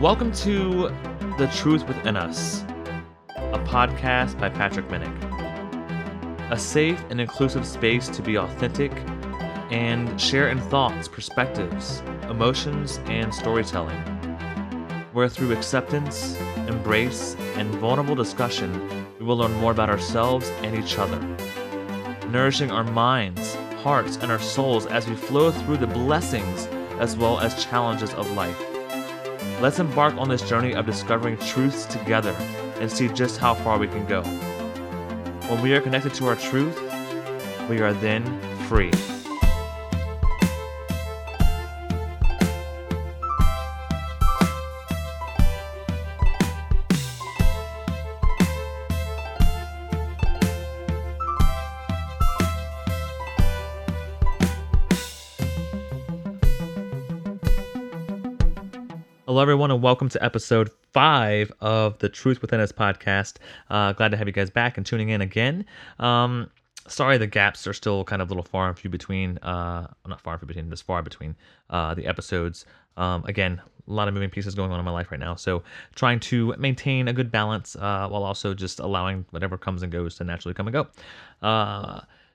Welcome to The Truth Within Us, a podcast by Patrick Minnick. A safe and inclusive space to be authentic and share in thoughts, perspectives, emotions, and storytelling, where through acceptance, embrace, and vulnerable discussion, we will learn more about ourselves and each other, nourishing our minds, hearts, and our souls as we flow through the blessings as well as challenges of life. Let's embark on this journey of discovering truths together and see just how far we can go. When we are connected to our truth, we are then free. Hello, everyone, and welcome to episode 5 of the Truth Within Us podcast. Glad to have you guys back and tuning in again. Sorry, the gaps are still kind of a little far and few between. Not far and few between, just far between the episodes. Again, a lot of moving pieces going on in my life right now. So trying to maintain a good balance while also just allowing whatever comes and goes to naturally come and go.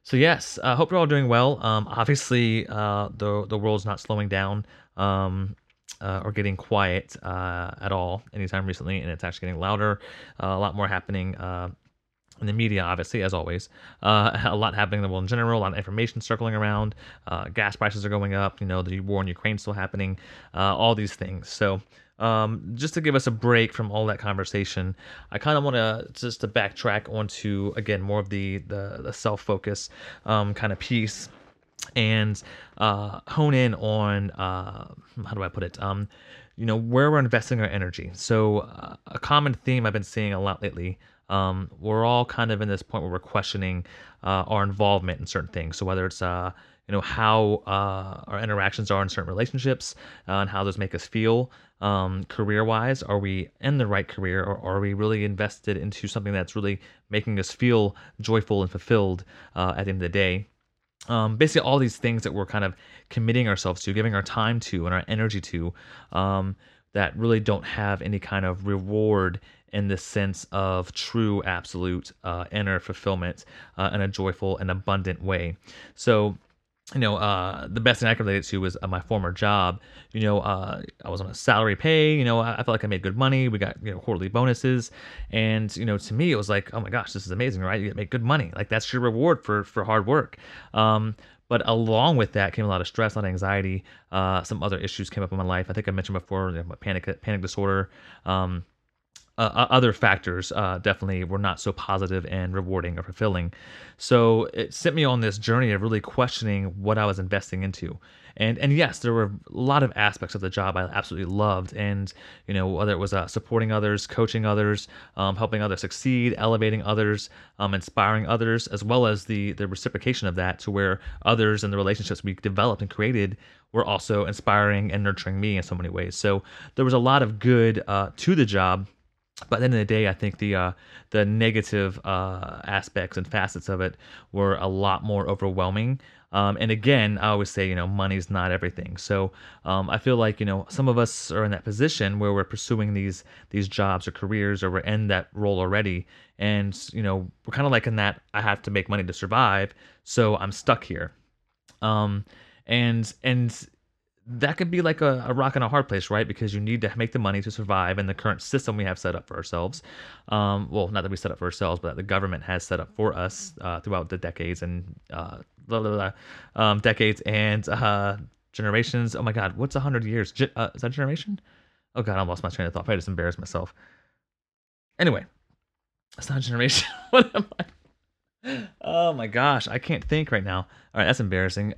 So yes, I hope you're all doing well. Obviously, the world's not slowing down. Or getting quiet at all anytime recently, and it's actually getting louder. A lot more happening in the media, obviously, as always. A lot happening in the world in general, a lot of information circling around. Gas prices are going up, the war in Ukraine still happening, all these things. So just to give us a break from all that conversation, I kind of want to just to backtrack onto, again, more of the self-focus kind of piece. And hone in on, how do I put it, where we're investing our energy. So a common theme I've been seeing a lot lately, we're all kind of in this point where we're questioning our involvement in certain things. So whether it's, how our interactions are in certain relationships and how those make us feel career-wise. Are we in the right career, or are we really invested into something that's really making us feel joyful and fulfilled at the end of the day? Basically all these things that we're kind of committing ourselves to, giving our time to and our energy to, that really don't have any kind of reward in the sense of true, absolute, inner fulfillment in a joyful and abundant way. So, the best thing I can relate it to was my former job. I was on a salary pay. I felt like I made good money. We got quarterly bonuses, and to me it was like, oh my gosh, this is amazing, right? You make good money, like that's your reward for hard work. But along with that came a lot of stress, a lot of anxiety. Some other issues came up in my life. I think I mentioned before, panic disorder. Other factors definitely were not so positive and rewarding or fulfilling. So it sent me on this journey of really questioning what I was investing into. And yes, there were a lot of aspects of the job I absolutely loved. And, whether it was supporting others, coaching others, helping others succeed, elevating others, inspiring others, as well as the reciprocation of that to where others and the relationships we developed and created were also inspiring and nurturing me in so many ways. So there was a lot of good to the job. But at the end of the day, I think the negative aspects and facets of it were a lot more overwhelming. And again, I always say, money's not everything. So I feel like, some of us are in that position where we're pursuing these jobs or careers, or we're in that role already. And, we're kind of like in that, I have to make money to survive, so I'm stuck here. And that could be like a rock and a hard place, right? Because you need to make the money to survive in the current system we have set up for ourselves. Well, not that we set up for ourselves, but that the government has set up for us throughout the decades and decades and generations. Oh my God, what's 100 years? Is that a generation? Oh God, I lost my train of thought. I just embarrassed myself. Anyway, that's not a generation. What am I? Oh my gosh, I can't think right now. All right, that's embarrassing.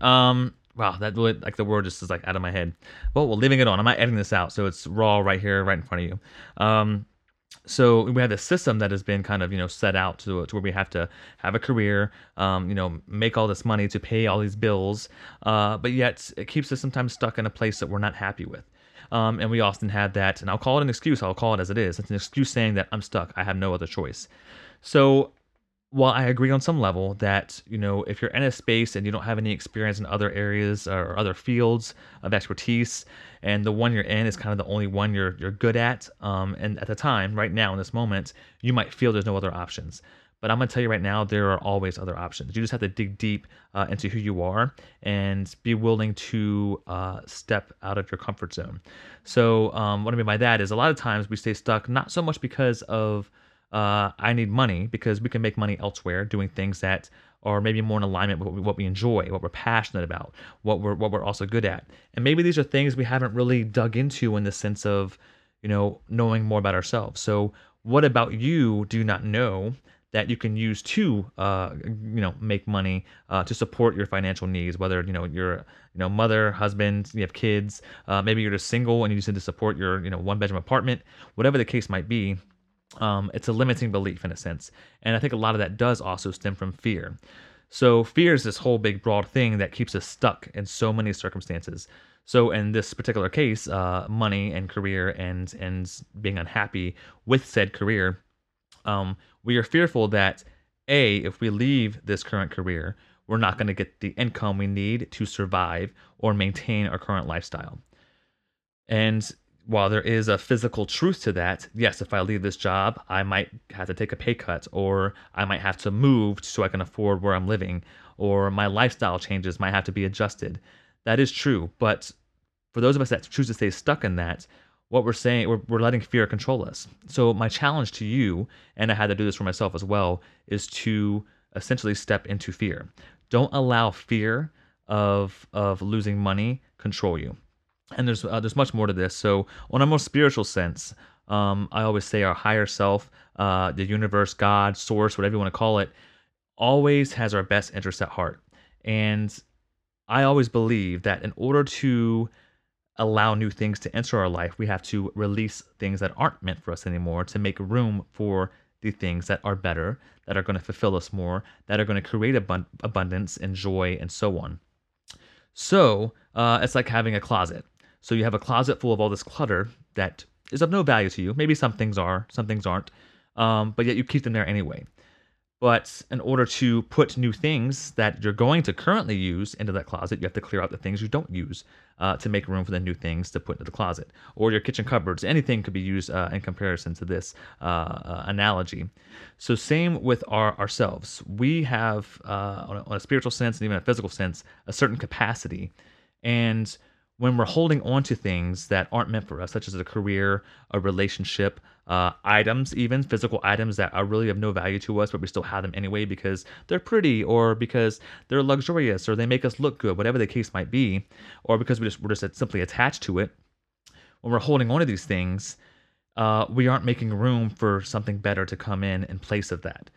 Wow, that really, like the word just is like out of my head. Well, we're leaving it on. I'm not editing this out, so it's raw right here, right in front of you. So we have this system that has been kind of set out to where we have to have a career, make all this money to pay all these bills, but yet it keeps us sometimes stuck in a place that we're not happy with. And we often have that, and I'll call it an excuse. I'll call it as it is. It's an excuse saying that I'm stuck. I have no other choice. So while I agree on some level that, you know, if you're in a space and you don't have any experience in other areas or other fields of expertise, and the one you're in is kind of the only one you're good at, and at the time, right now in this moment, you might feel there's no other options. But I'm going to tell you right now, there are always other options. You just have to dig deep into who you are and be willing to step out of your comfort zone. So what I mean by that is a lot of times we stay stuck, not so much because of I need money, because we can make money elsewhere doing things that are maybe more in alignment with what we enjoy, what we're passionate about, what we're also good at. And maybe these are things we haven't really dug into in the sense of, you know, knowing more about ourselves. So what about you do you not know that you can use to, you know, make money to support your financial needs, whether, you know, you're, you know, mother, husband, you have kids, maybe you're just single and you just need to support your, you know, one-bedroom apartment, whatever the case might be. It's a limiting belief in a sense. And I think a lot of that does also stem from fear. So fear is this whole big broad thing that keeps us stuck in so many circumstances. So in this particular case, money and career and being unhappy with said career, we are fearful that, A, if we leave this current career, we're not going to get the income we need to survive or maintain our current lifestyle. And while there is a physical truth to that, yes, if I leave this job, I might have to take a pay cut, or I might have to move so I can afford where I'm living, or my lifestyle changes might have to be adjusted. That is true. But for those of us that choose to stay stuck in that, what we're saying, we're letting fear control us. So my challenge to you, and I had to do this for myself as well, is to essentially step into fear. Don't allow fear of losing money control you. And there's much more to this. So on a more spiritual sense, I always say our higher self, the universe, God, source, whatever you want to call it, always has our best interests at heart. And I always believe that in order to allow new things to enter our life, we have to release things that aren't meant for us anymore to make room for the things that are better, that are going to fulfill us more, that are going to create abundance and joy and so on. So it's like having a closet. So you have a closet full of all this clutter that is of no value to you. Maybe some things are, some things aren't, but yet you keep them there anyway. But in order to put new things that you're going to currently use into that closet, you have to clear out the things you don't use to make room for the new things to put into the closet. Or your kitchen cupboards, anything could be used in comparison to this analogy. So same with ourselves. We have, on a spiritual sense and even a physical sense, a certain capacity. And when we're holding on to things that aren't meant for us, such as a career, a relationship, items, even physical items that are really of no value to us, but we still have them anyway because they're pretty, or because they're luxurious, or they make us look good, whatever the case might be, or because we're just simply attached to it. When we're holding on to these things, we aren't making room for something better to come in place of that.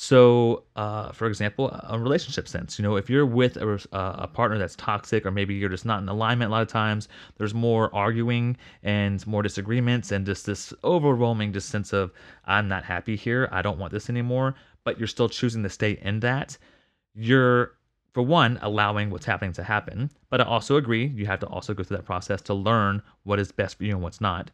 So, for example, a relationship sense, you know, if you're with a partner that's toxic, or maybe you're just not in alignment, a lot of times there's more arguing and more disagreements and just this overwhelming just sense of, I'm not happy here, I don't want this anymore, but you're still choosing to stay in that. You're, for one, allowing what's happening to happen, but I also agree, you have to also go through that process to learn what is best for you and what's not.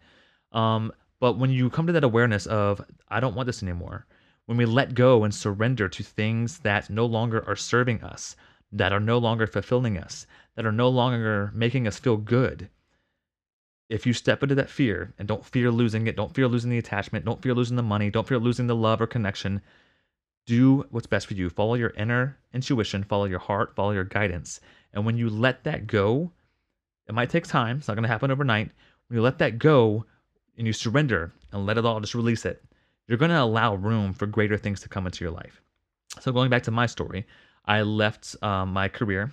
But when you come to that awareness of, I don't want this anymore, when we let go and surrender to things that no longer are serving us, that are no longer fulfilling us, that are no longer making us feel good, if you step into that fear and don't fear losing it, don't fear losing the attachment, don't fear losing the money, don't fear losing the love or connection, do what's best for you. Follow your inner intuition, follow your heart, follow your guidance. And when you let that go, it might take time, it's not going to happen overnight. When you let that go and you surrender and let it all, just release it, you're going to allow room for greater things to come into your life. So going back to my story, I left my career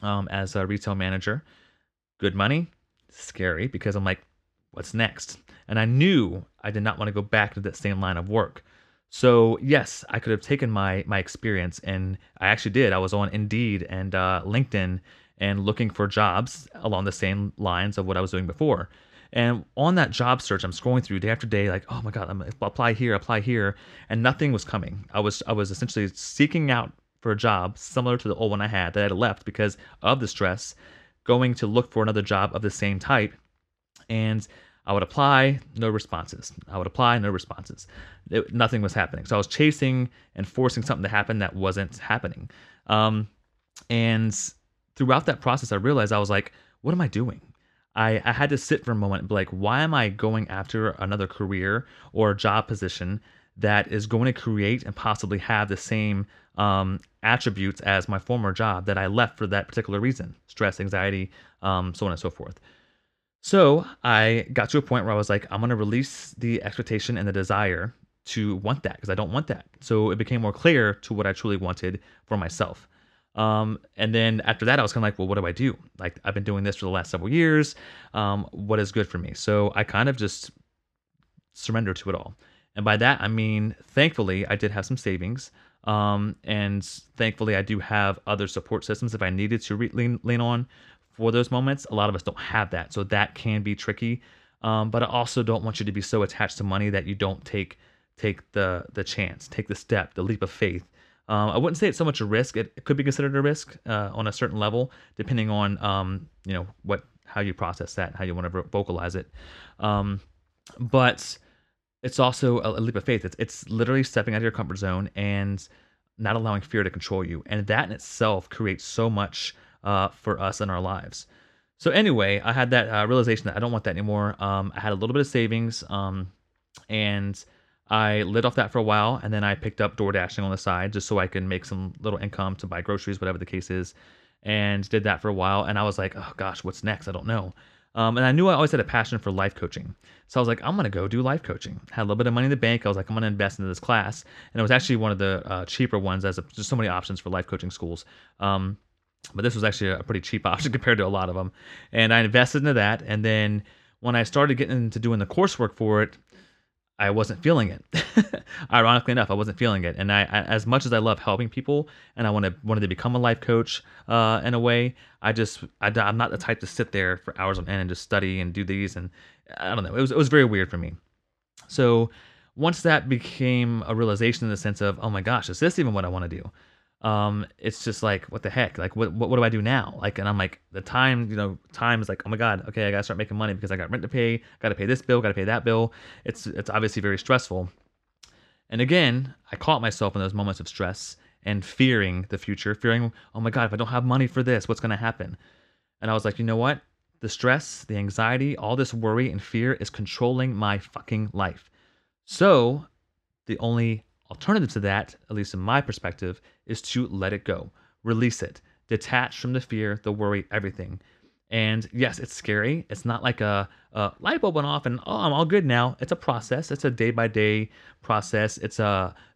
as a retail manager. Good money, scary, because I'm like, what's next? And I knew I did not want to go back to that same line of work. So yes, I could have taken my experience, and I actually did. I was on Indeed and LinkedIn and looking for jobs along the same lines of what I was doing before. And on that job search, I'm scrolling through day after day, like, oh my God, I'm gonna apply here, and nothing was coming. I was essentially seeking out for a job similar to the old one I had that I had left because of the stress, going to look for another job of the same type, and I I would apply, no responses. I would apply, no responses. Nothing was happening. So I was chasing and forcing something to happen that wasn't happening. And throughout that process, I realized I was like, what am I doing? I had to sit for a moment and be like, why am I going after another career or job position that is going to create and possibly have the same attributes as my former job that I left for that particular reason, stress, anxiety, so on and so forth. So I got to a point where I was like, I'm going to release the expectation and the desire to want that, because I don't want that. So it became more clear to what I truly wanted for myself. And then after that, I was kind of like, well, what do I do? Like, I've been doing this for the last several years. What is good for me? So I kind of just surrendered to it all. And by that, I mean, thankfully, I did have some savings. And thankfully, I do have other support systems if I needed to lean on for those moments. A lot of us don't have that. So that can be tricky. But I also don't want you to be so attached to money that you don't take the chance, take the step, the leap of faith. I wouldn't say it's so much a risk. It could be considered a risk on a certain level, depending on how you process that, and how you want to vocalize it. But it's also a leap of faith. It's literally stepping out of your comfort zone and not allowing fear to control you, and that in itself creates so much for us in our lives. So anyway, I had that realization that I don't want that anymore. I had a little bit of savings, and I lived off that for a while, and then I picked up DoorDashing on the side just so I could make some little income to buy groceries, whatever the case is, and did that for a while. And I was like, oh gosh, what's next? I don't know. And I knew I always had a passion for life coaching. So I was like, I'm going to go do life coaching. Had a little bit of money in the bank. I was like, I'm going to invest into this class. And it was actually one of the cheaper ones. There's so many options for life coaching schools. But this was actually a pretty cheap option compared to a lot of them. And I invested into that. And then when I started getting into doing the coursework for it, I wasn't feeling it. Ironically enough, I wasn't feeling it. And I as much as I love helping people and I wanted to become a life coach in a way, I'm not the type to sit there for hours on end and just study and do these. And I don't know. It was very weird for me. So once that became a realization in the sense of, oh my gosh, is this even what I want to do? It's just like, what the heck? Like, what do I do now? Like, and I'm like, the time is like, oh my God, okay, I gotta start making money because I got rent to pay, gotta pay this bill, gotta pay that bill. It's obviously very stressful. And again, I caught myself in those moments of stress and fearing the future, fearing, oh my God, if I don't have money for this, what's gonna happen? And I was like, you know what? The stress, the anxiety, all this worry and fear is controlling my fucking life. So the only alternative to that, at least in my perspective, is to let it go, release it, detach from the fear, the worry, everything. And yes, it's scary. It's not like a light bulb went off and, oh, I'm all good now. It's a process. It's a day-by-day process. It's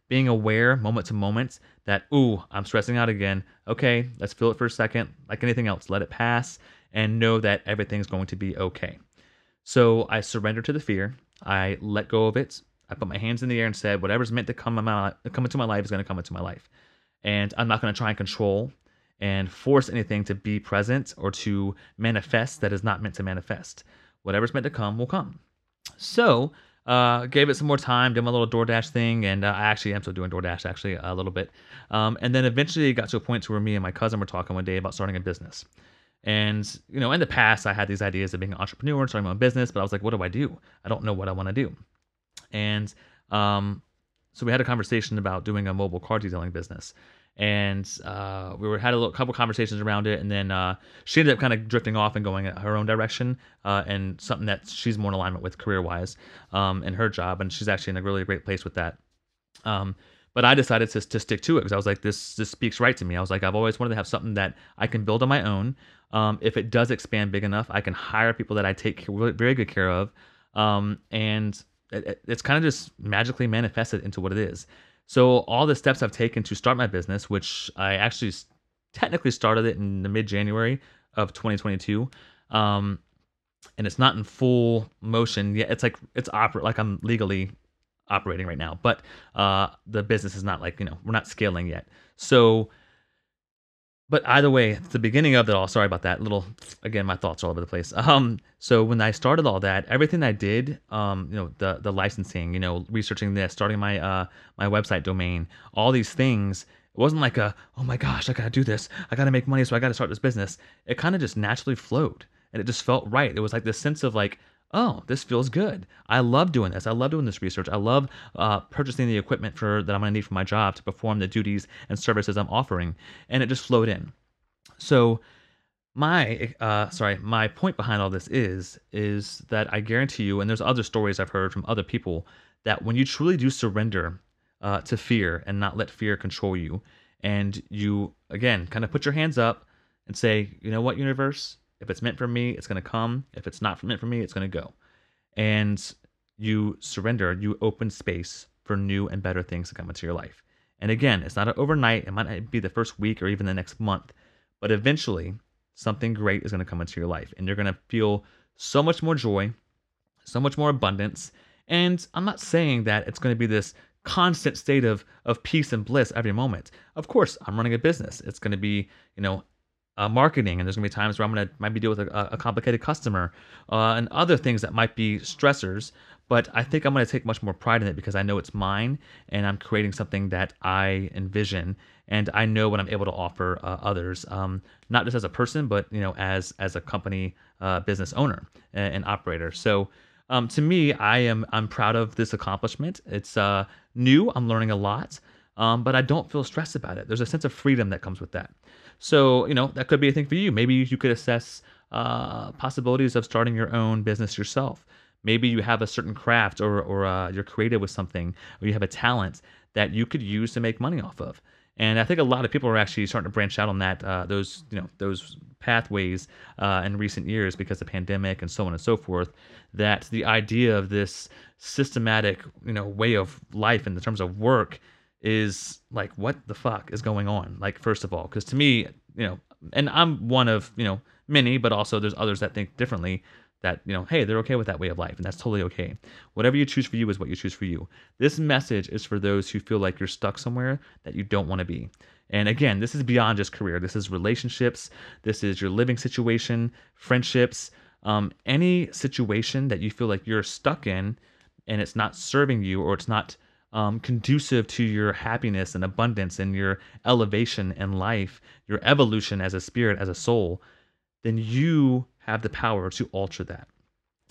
being aware moment to moment that, ooh, I'm stressing out again. Okay, let's feel it for a second. Like anything else, let it pass and know that everything's going to be okay. So I surrendered to the fear. I let go of it. I put my hands in the air and said, whatever's meant to come into my life is going to come into my life. And I'm not going to try and control and force anything to be present or to manifest that is not meant to manifest. Whatever's meant to come will come. So gave it some more time, did my little DoorDash thing. And I actually am still doing DoorDash actually a little bit. And then eventually it got to a point where me and my cousin were talking one day about starting a business. And, in the past, I had these ideas of being an entrepreneur and starting my own business. But I was like, what do I do? I don't know what I want to do. And so we had a conversation about doing a mobile car detailing business, and we had a couple conversations around it, and then she ended up kind of drifting off and going her own direction, and something that she's more in alignment with career-wise in her job, and she's actually in a really great place with that. But I decided to stick to it because I was like, this speaks right to me. I was like, I've always wanted to have something that I can build on my own. If it does expand big enough, I can hire people that I take very good care of, and it's kind of just magically manifested into what it is. So all the steps I've taken to start my business, which I actually technically started it in the mid-January of 2022, and it's not in full motion yet. It's like I'm legally operating right now, but the business is not like we're not scaling yet. So, but either way, it's the beginning of it all. Sorry about that. Again, my thoughts are all over the place. So when I started all that, everything I did, the licensing, researching this, starting my website domain, all these things, it wasn't like oh my gosh, I gotta do this. I gotta make money, so I gotta start this business. It kind of just naturally flowed, and it just felt right. It was like this sense of like, oh, this feels good. I love doing this. I love doing this research. I love purchasing the equipment that I'm going to need for my job to perform the duties and services I'm offering. And it just flowed in. So my point behind all this is that I guarantee you, and there's other stories I've heard from other people, that when you truly do surrender to fear and not let fear control you, and you, again, kind of put your hands up and say, you know what, universe, if it's meant for me, it's going to come. If it's not meant for me, it's going to go. And you surrender, you open space for new and better things to come into your life. And again, it's not overnight. It might not be the first week or even the next month, but eventually something great is going to come into your life, and you're going to feel so much more joy, so much more abundance. And I'm not saying that it's going to be this constant state of peace and bliss every moment. Of course, I'm running a business. It's going to be, marketing, and there's gonna be times where I'm might be dealing with a complicated customer and other things that might be stressors. But I think I'm gonna take much more pride in it because I know it's mine, and I'm creating something that I envision, and I know what I'm able to offer others, not just as a person, but as a company business owner and operator. So to me, I'm proud of this accomplishment. It's new. I'm learning a lot. But I don't feel stressed about it. There's a sense of freedom that comes with that. So, that could be a thing for you. Maybe you could assess possibilities of starting your own business yourself. Maybe you have a certain craft or you're creative with something, or you have a talent that you could use to make money off of. And I think a lot of people are actually starting to branch out on that, those pathways in recent years because of the pandemic and so on and so forth, that the idea of this systematic, way of life in terms of work is like, what the fuck is going on? Like, first of all, because to me, and I'm one of, many, but also there's others that think differently that, hey, they're okay with that way of life, and that's totally okay. Whatever you choose for you is what you choose for you. This message is for those who feel like you're stuck somewhere that you don't want to be. And again, this is beyond just career. This is relationships. This is your living situation, friendships, any situation that you feel like you're stuck in and it's not serving you, or it's not conducive to your happiness and abundance and your elevation in life, your evolution as a spirit, as a soul, then you have the power to alter that.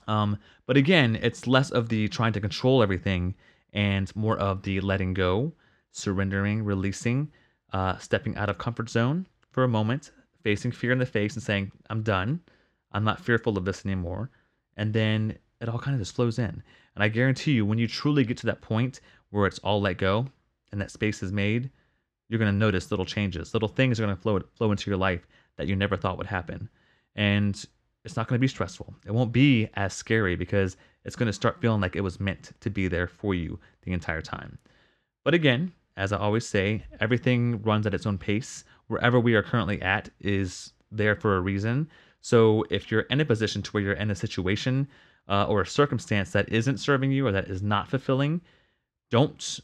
But again, it's less of the trying to control everything and more of the letting go, surrendering, releasing, stepping out of comfort zone for a moment, facing fear in the face and saying, I'm done. I'm not fearful of this anymore. And then it all kind of just flows in. And I guarantee you, when you truly get to that point where it's all let go and that space is made, you're going to notice little changes. Little things are going to flow into your life that you never thought would happen. And it's not going to be stressful. It won't be as scary because it's going to start feeling like it was meant to be there for you the entire time. But again, as I always say, everything runs at its own pace. Wherever we are currently at is there for a reason. So if you're in a position to where you're in a situation or a circumstance that isn't serving you or that is not fulfilling, don't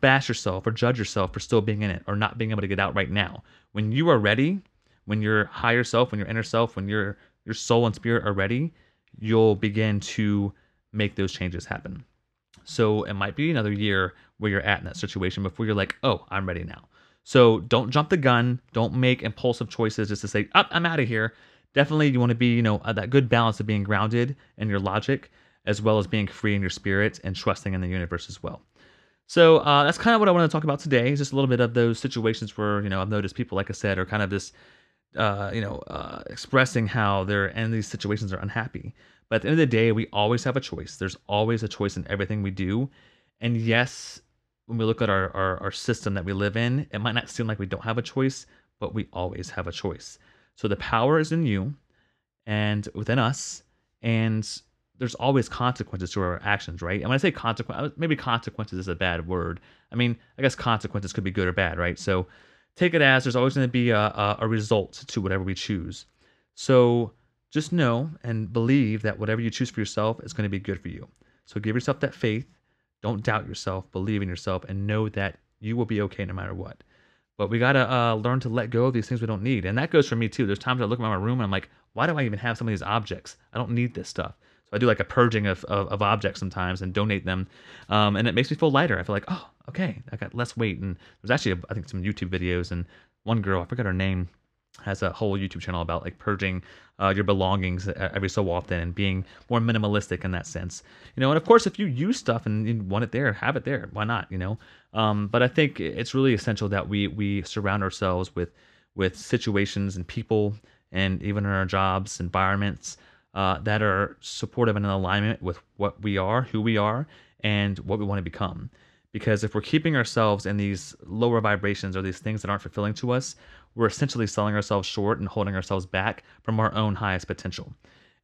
bash yourself or judge yourself for still being in it or not being able to get out right now. When you are ready, when your higher self, when your inner self, when your soul and spirit are ready, you'll begin to make those changes happen. So it might be another year where you're at in that situation before you're like, oh, I'm ready now. So don't jump the gun. Don't make impulsive choices just to say, oh, I'm out of here. Definitely you want to be, that good balance of being grounded in your logic as well as being free in your spirit and trusting in the universe as well. So that's kind of what I want to talk about today, just a little bit of those situations where, I've noticed people, like I said, are kind of just, expressing how they're in these situations are unhappy. But at the end of the day, we always have a choice. There's always a choice in everything we do. And yes, when we look at our system that we live in, it might not seem like we don't have a choice, but we always have a choice. So the power is in you and within us, and there's always consequences to our actions, right? And when I say consequences, maybe consequences is a bad word. I mean, I guess consequences could be good or bad, right? So take it as there's always going to be a result to whatever we choose. So just know and believe that whatever you choose for yourself is going to be good for you. So give yourself that faith. Don't doubt yourself. Believe in yourself and know that you will be okay no matter what. But we got to learn to let go of these things we don't need. And that goes for me too. There's times I look around my room and I'm like, why do I even have some of these objects? I don't need this stuff. So I do like a purging of objects sometimes and donate them. And it makes me feel lighter. I feel like, oh, okay, I got less weight. And there's actually, I think, some YouTube videos. And one girl, I forgot her name, has a whole YouTube channel about like purging your belongings every so often and being more minimalistic in that sense, you know. And of course, if you use stuff and you want it there, have it there. Why not, you know? But I think it's really essential that we surround ourselves with situations and people, and even in our jobs, environments that are supportive and in alignment with what we are, who we are, and what we want to become. Because if we're keeping ourselves in these lower vibrations or these things that aren't fulfilling to us, we're essentially selling ourselves short and holding ourselves back from our own highest potential.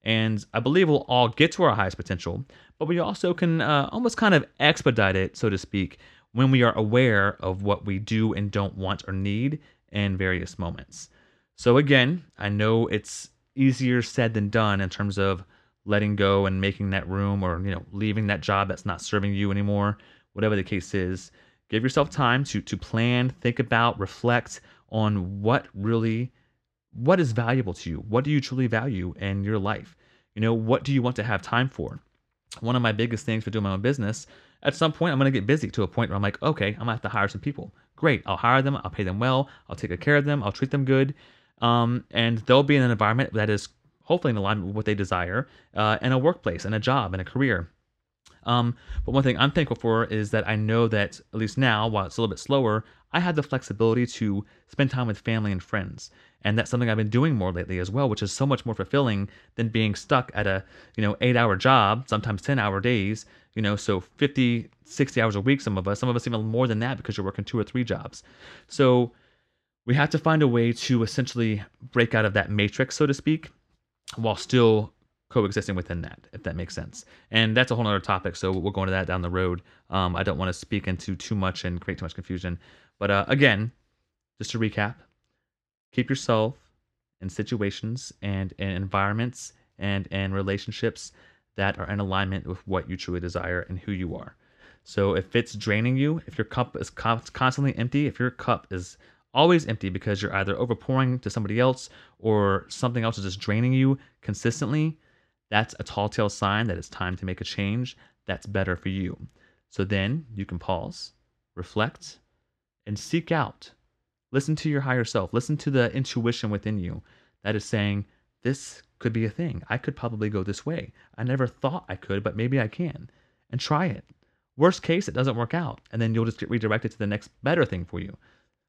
And I believe we'll all get to our highest potential, but we also can almost kind of expedite it, so to speak, when we are aware of what we do and don't want or need in various moments. So again, I know it's easier said than done in terms of letting go and making that room, or, you know, leaving that job that's not serving you anymore. Whatever the case is, give yourself time to plan, think about, reflect on what is valuable to you. What do you truly value in your life? You know, what do you want to have time for? One of my biggest things for doing my own business, at some point I'm going to get busy to a point where I'm like, okay, I'm going to have to hire some people. Great, I'll hire them, I'll pay them well, I'll take good care of them, I'll treat them good. And they'll be in an environment that is hopefully in alignment with what they desire in a workplace, in a job, in a career. But one thing I'm thankful for is that I know that, at least now, while it's a little bit slower, I had the flexibility to spend time with family and friends. And that's something I've been doing more lately as well, which is so much more fulfilling than being stuck at a, 8-hour job, sometimes 10-hour days, so 50, 60 hours a week, some of us even more than that, because you're working 2 or 3 jobs. So we have to find a way to essentially break out of that matrix, so to speak, while still coexisting within that, if that makes sense. And that's a whole other topic, so we'll go into that down the road. I don't want to speak into too much and create too much confusion. But again, just to recap, keep yourself in situations and in environments and in relationships that are in alignment with what you truly desire and who you are. So if it's draining you, if your cup is constantly empty, if your cup is always empty because you're either overpouring to somebody else or something else is just draining you consistently, that's a tall tale sign that it's time to make a change that's better for you. So then you can pause, reflect, and seek out. Listen to your higher self. Listen to the intuition within you that is saying, this could be a thing. I could probably go this way. I never thought I could, but maybe I can. And try it. Worst case, it doesn't work out. And then you'll just get redirected to the next better thing for you.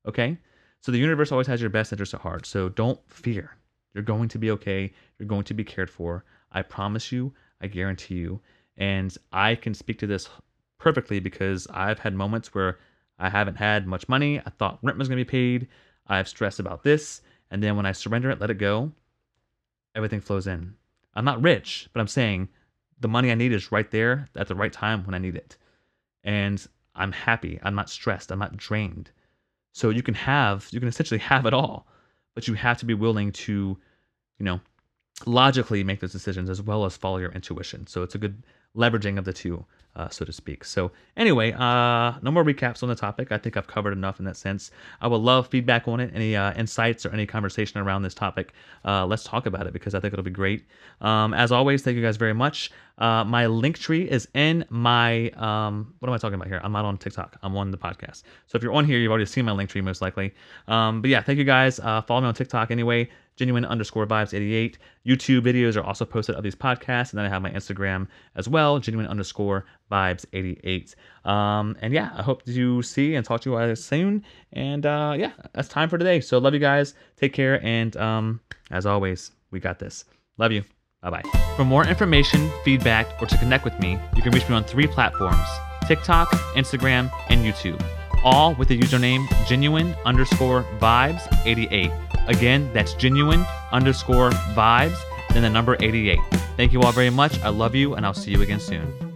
Okay? So the universe always has your best interest at heart. So don't fear. You're going to be okay. You're going to be cared for. I promise you, I guarantee you. And I can speak to this perfectly because I've had moments where I haven't had much money. I thought rent was going to be paid. I've stressed about this. And then when I surrender it, let it go, everything flows in. I'm not rich, but I'm saying the money I need is right there at the right time when I need it. And I'm happy. I'm not stressed. I'm not drained. So you can essentially have it all, but you have to be willing to, logically make those decisions as well as follow your intuition. So it's a good leveraging of the two, so to speak. So anyway, no more recaps on the topic. I think I've covered enough in that sense. I would love feedback on it, any insights or any conversation around this topic. Let's talk about it because I think it'll be great. As always, thank you guys very much. My link tree is in my, what am I talking about here? I'm not on TikTok. I'm on the podcast. So if you're on here, you've already seen my link tree most likely. But yeah, thank you guys. Follow me on TikTok anyway. Genuine_vibes88. YouTube videos are also posted of these podcasts. And then I have my Instagram as well, Genuine_vibes88. And yeah, I hope to see and talk to you guys soon. And yeah, that's time for today. So love you guys. Take care. And as always, we got this. Love you. Bye-bye. For more information, feedback, or to connect with me, you can reach me on 3 platforms, TikTok, Instagram, and YouTube, all with the username Genuine_vibes88. Again, that's Genuine_vibes, then the number 88. Thank you all very much. I love you, and I'll see you again soon.